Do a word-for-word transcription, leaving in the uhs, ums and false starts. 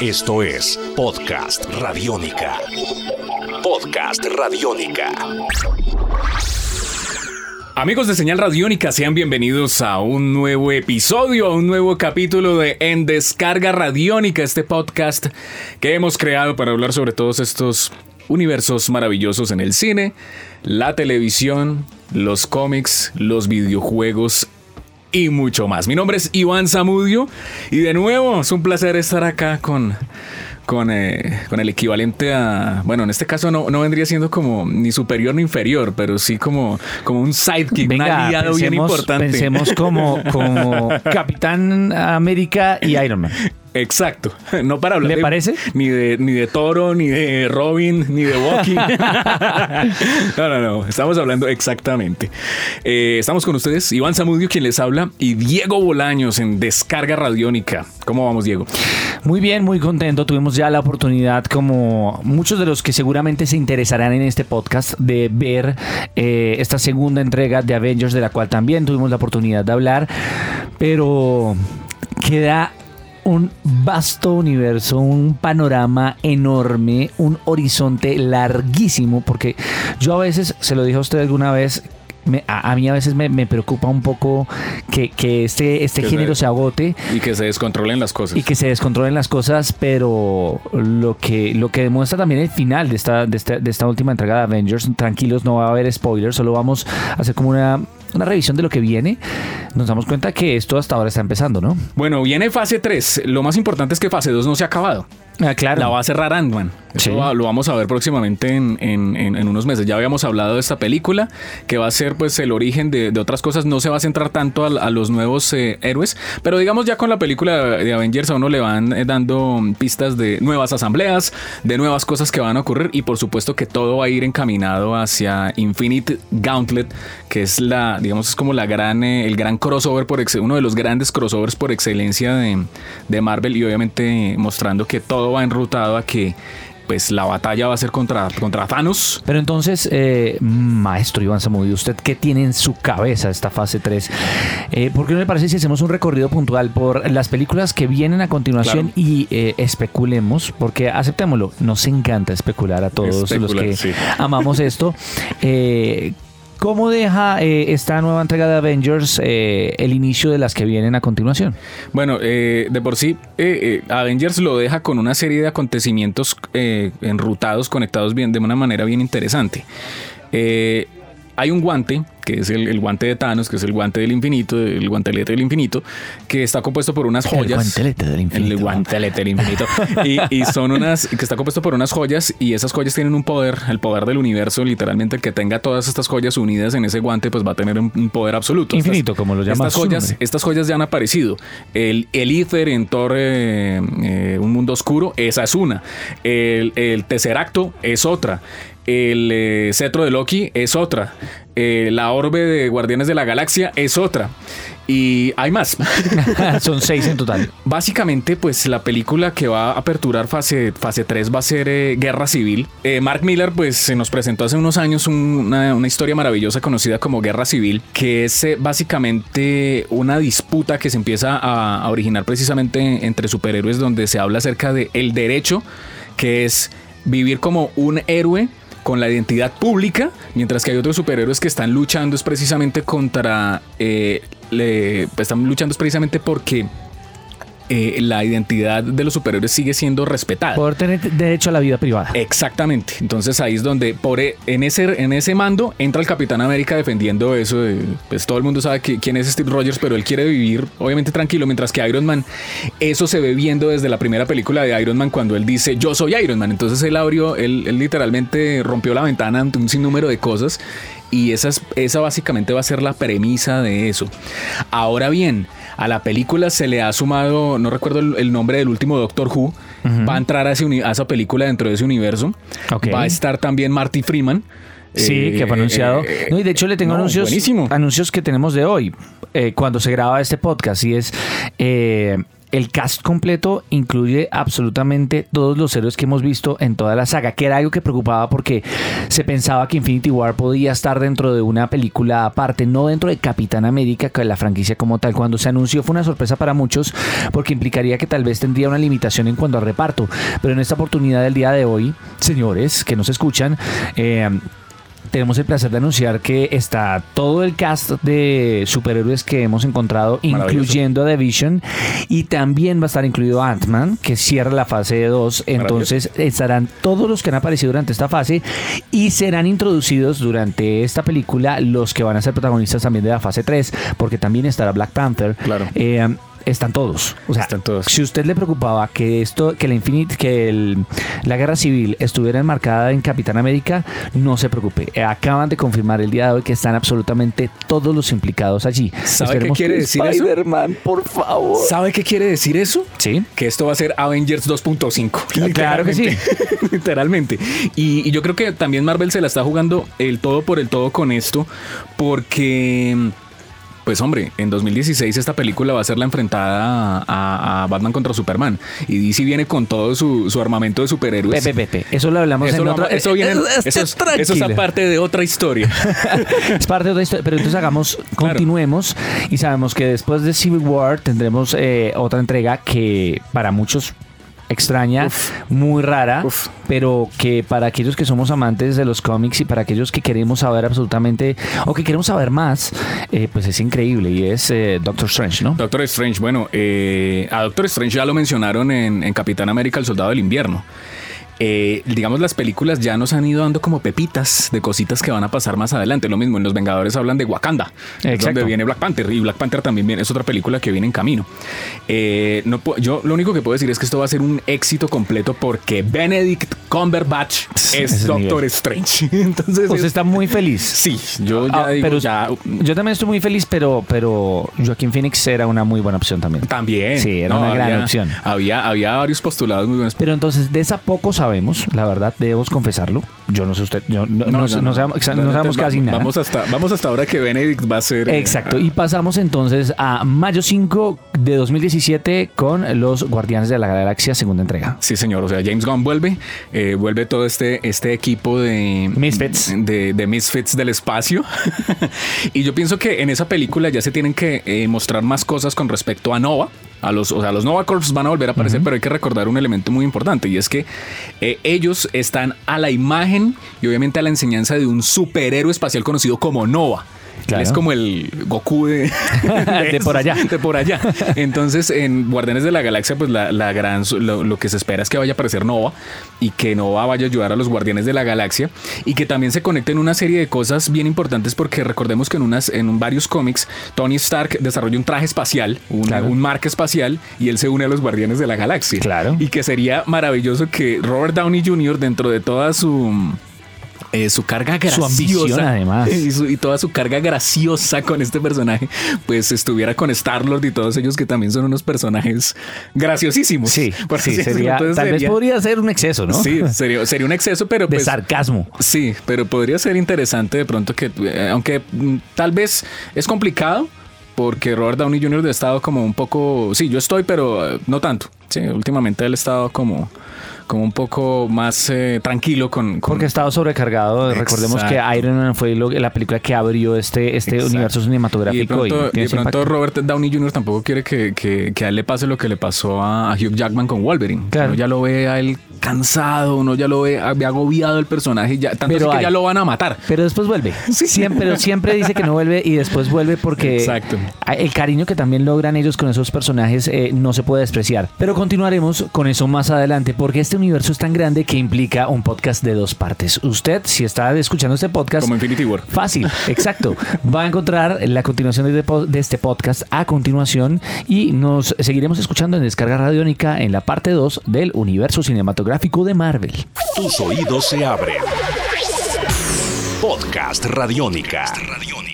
Esto es Podcast Radiónica. Podcast Radiónica. Amigos de Señal Radiónica, sean bienvenidos a un nuevo episodio, a un nuevo capítulo de En Descarga Radiónica, este podcast que hemos creado para hablar sobre todos estos universos maravillosos en el cine, la televisión, los cómics, los videojuegos y mucho más. Mi nombre es Iván Zamudio y de nuevo es un placer estar acá con... Con, eh, con el equivalente a... Bueno, en este caso no, no vendría siendo como ni superior ni inferior, pero sí como, como un sidekick, un aliado bien importante. Pensemos como, como Capitán América y Iron Man. Exacto. No para hablar. ¿Le de, parece? Ni de, ni de Toro, ni de Robin, ni de Bucky. No, no, no. Estamos hablando exactamente. Eh, estamos con ustedes, Iván Zamudio, quien les habla, y Diego Bolaños en Descarga Radiónica. ¿Cómo vamos, Diego? Muy bien, muy contento. Tuvimos ya la oportunidad, como muchos de los que seguramente se interesarán en este podcast, de ver eh, esta segunda entrega de Avengers, de la cual también tuvimos la oportunidad de hablar. Pero queda un vasto universo, un panorama enorme, un horizonte larguísimo, porque yo a veces, se lo dije a usted alguna vez, me, a, a mí a veces me, me preocupa un poco que, que este, este que género se, se agote. Y que se descontrolen las cosas. Y que se descontrolen las cosas, pero lo que, lo que demuestra también el final de esta, de, esta, de esta última entrega de Avengers, tranquilos, no va a haber spoilers, solo vamos a hacer como una... una revisión de lo que viene. Nos damos cuenta que esto hasta ahora está empezando, ¿no? Bueno, viene fase tres. Lo más importante es que fase dos no se ha acabado. Ah, claro. La va a cerrar Ant-Man. Eso sí. va, lo vamos a ver próximamente en, en, en, en unos meses. Ya habíamos hablado de esta película, que va a ser pues el origen de, de otras cosas. No se va a centrar tanto a, a los nuevos eh, héroes, pero digamos ya con la película de, de Avengers a uno le van eh, dando pistas de nuevas asambleas, de nuevas cosas que van a ocurrir, y por supuesto que todo va a ir encaminado hacia Infinite Gauntlet, que es la, digamos, es como la gran, eh, el gran crossover por ex, uno de los grandes crossovers por excelencia de, de Marvel, y obviamente mostrando que todo va enrutado a que pues la batalla va a ser contra, contra Thanos. Pero entonces, eh, maestro Iván Zamudio, ¿usted qué tiene en su cabeza esta fase tres? Eh, ¿Por qué no le parece si hacemos un recorrido puntual por las películas que vienen a continuación? Claro. Y eh, especulemos, porque aceptémoslo, nos encanta especular a todos especular, los que sí. amamos esto. Eh, ¿Cómo deja eh, esta nueva entrega de Avengers eh, el inicio de las que vienen a continuación? Bueno, eh, de por sí, eh, eh, Avengers lo deja con una serie de acontecimientos eh, enrutados, conectados bien, de una manera bien interesante. Eh, hay un guante, que es el, el guante de Thanos, que es el guante del infinito, el guantelete del infinito, que está compuesto por unas joyas. El guantelete del infinito. El guantelete del infinito. y, y son unas, que está compuesto por unas joyas, y esas joyas tienen un poder, el poder del universo, literalmente el que tenga todas estas joyas unidas en ese guante, pues va a tener un, un poder absoluto. Infinito, estas, como lo llaman. Estas joyas, estas joyas ya han aparecido. El, el Ether en Torre, eh, eh, un mundo oscuro, esa es una. El, el Tesseracto es otra. El eh, cetro de Loki es otra. Eh, la orbe de Guardianes de la Galaxia es otra. Y hay más. Son seis en total. Básicamente, pues la película que va a aperturar fase, fase tres va a ser eh, Guerra Civil. Eh, Mark Miller, pues se nos presentó hace unos años una, una historia maravillosa conocida como Guerra Civil, que es eh, básicamente una disputa que se empieza a, a originar precisamente entre superhéroes, donde se habla acerca de el derecho, que es vivir como un héroe con la identidad pública, mientras que hay otros superhéroes que están luchando es precisamente contra eh, le, están luchando es precisamente porque eh, la identidad de los superhéroes sigue siendo respetada. Poder tener derecho a la vida privada. Exactamente. Entonces ahí es donde por, en, ese, en ese mando entra el Capitán América defendiendo eso de, pues todo el mundo sabe que, quién es Steve Rogers, pero él quiere vivir obviamente tranquilo, mientras que Iron Man, eso se ve viendo desde la primera película de Iron Man, cuando él dice yo soy Iron Man. Entonces él abrió, él, él literalmente rompió la ventana ante un sinnúmero de cosas, y esa, es, esa básicamente va a ser la premisa de eso. Ahora bien, a la película se le ha sumado, no recuerdo el, el nombre del último Doctor Who, uh-huh. va a entrar a, ese uni- a esa película dentro de ese universo. Okay. Va a estar también Marty Freeman. Sí, eh, que fue anunciado. Eh, eh, no, y de hecho le tengo no, anuncios, anuncios que tenemos de hoy, eh, cuando se graba este podcast, y es... Eh, el cast completo incluye absolutamente todos los héroes que hemos visto en toda la saga, que era algo que preocupaba porque se pensaba que Infinity War podía estar dentro de una película aparte, no dentro de Capitán América, que la franquicia como tal. Cuando se anunció fue una sorpresa para muchos porque implicaría que tal vez tendría una limitación en cuanto al reparto, pero en esta oportunidad del día de hoy, señores que nos escuchan, eh, tenemos el placer de anunciar que está todo el cast de superhéroes que hemos encontrado, incluyendo The Vision, y también va a estar incluido Ant-Man, que cierra la fase dos. Entonces estarán todos los que han aparecido durante esta fase y serán introducidos durante esta película los que van a ser protagonistas también de la fase tres, porque también estará Black Panther. Claro. Eh, Están todos. O sea, están todos. Si usted le preocupaba que esto, que la Infinite, que el, la guerra civil estuviera enmarcada en Capitán América, no se preocupe. Acaban de confirmar el día de hoy que están absolutamente todos los implicados allí. ¿Sabe Esperemos qué quiere decir Spider-Man, eso? Spider-Man, por favor. ¿Sabe qué quiere decir eso? Sí. Que esto va a ser Avengers dos punto cinco. Claro que sí. Literalmente. Y, y yo creo que también Marvel se la está jugando el todo por el todo con esto, porque... Pues hombre, en dos mil dieciséis esta película va a ser la enfrentada a, a, a Batman contra Superman. Y D C viene con todo su, su armamento de superhéroes. Pepe, pepe. Eso lo hablamos eso en otra... Eso, viene, es, es, eso, es, eso es parte de otra historia. Es parte de otra historia. Pero entonces hagamos, continuemos. Claro. Y sabemos que después de Civil War tendremos eh, otra entrega que para muchos... extraña, uf, muy rara, uf. pero que para aquellos que somos amantes de los cómics y para aquellos que queremos saber absolutamente, o que queremos saber más, eh, pues es increíble, y es eh, Doctor Strange, ¿no? Doctor Strange, bueno, eh, a Doctor Strange ya lo mencionaron en, en Capitán América, el Soldado del Invierno. Eh, digamos, las películas ya nos han ido dando como pepitas de cositas que van a pasar más adelante. Lo mismo en Los Vengadores hablan de Wakanda. Exacto. Donde viene Black Panther, y Black Panther también viene, es otra película que viene en camino. eh, no, yo lo único que puedo decir es que esto va a ser un éxito completo porque Benedict Cumberbatch es, es Doctor nivel. Strange. Entonces pues es... está muy feliz. Sí, yo ya ah, digo, pero ya... yo también estoy muy feliz, pero, pero Joaquin Phoenix era una muy buena opción también. También sí, era no, una había, gran opción. Había, había varios postulados muy buenos, pero entonces de esa poco sabemos Sabemos, la verdad, debemos confesarlo. Yo no sé usted, yo no, no, no, no, no sabemos, no sabemos casi nada. Vamos hasta, vamos hasta ahora que Benedict va a ser... Exacto, eh, y pasamos entonces a mayo cinco de dos mil diecisiete con los Guardianes de la Galaxia, segunda entrega. Sí, señor, o sea, James Gunn vuelve, eh, vuelve todo este, este equipo de... Misfits. De, de Misfits del espacio. Y yo pienso que en esa película ya se tienen que eh, mostrar más cosas con respecto a Nova. A los, o sea, los Nova Corps van a volver a aparecer, uh-huh. pero hay que recordar un elemento muy importante, y es que eh, ellos están a la imagen y obviamente a la enseñanza de un superhéroe espacial conocido como Nova. Claro. Él es como el Goku de, de, de por allá. De por allá. Entonces, en Guardianes de la Galaxia, pues la, la gran, lo, lo que se espera es que vaya a aparecer Nova, y que Nova vaya a ayudar a los Guardianes de la Galaxia, y que también se conecten una serie de cosas bien importantes, porque recordemos que en, unas, en varios cómics Tony Stark desarrolla un traje espacial, un, claro. un marca espacial, y él se une a los Guardianes de la Galaxia. Claro. Y que sería maravilloso que Robert Downey junior, dentro de toda su... Eh, su carga graciosa, su ambición, además, y, su, y toda su carga graciosa con este personaje, pues estuviera con Star-Lord y todos ellos, que también son unos personajes graciosísimos. Sí, sí sería, sería, tal sería, vez podría ser un exceso, ¿no? Sí, sería, sería un exceso, pero de pues, sarcasmo. Sí, pero podría ser interesante de pronto que, eh, aunque tal vez es complicado, porque Robert Downey junior ha estado como un poco, sí, yo estoy, pero eh, no tanto. Sí, últimamente él ha estado como... como un poco más eh, tranquilo con, con... Porque estaba sobrecargado. Exacto. Recordemos que Iron Man fue lo, la película que abrió este, este universo cinematográfico. Y de pronto, y, y de pronto Robert Downey junior tampoco quiere que, que, que a él le pase lo que le pasó a Hugh Jackman con Wolverine. Claro. Uno ya lo ve a él cansado, uno ya lo ve agobiado el personaje, ya, tanto pero así que ya lo van a matar. Pero después vuelve. Sí. Siempre, siempre dice que no vuelve y después vuelve, porque exacto. el cariño que también logran ellos con esos personajes eh, no se puede despreciar. Pero continuaremos con eso más adelante, porque este universo es tan grande que implica un podcast de dos partes. Usted, si está escuchando este podcast... Como Infinity War. Fácil, exacto. Va a encontrar la continuación de este podcast a continuación, y nos seguiremos escuchando en Descarga Radiónica en la parte dos del universo cinematográfico de Marvel. Tus oídos se abren. Podcast Radiónica. Podcast Radiónica.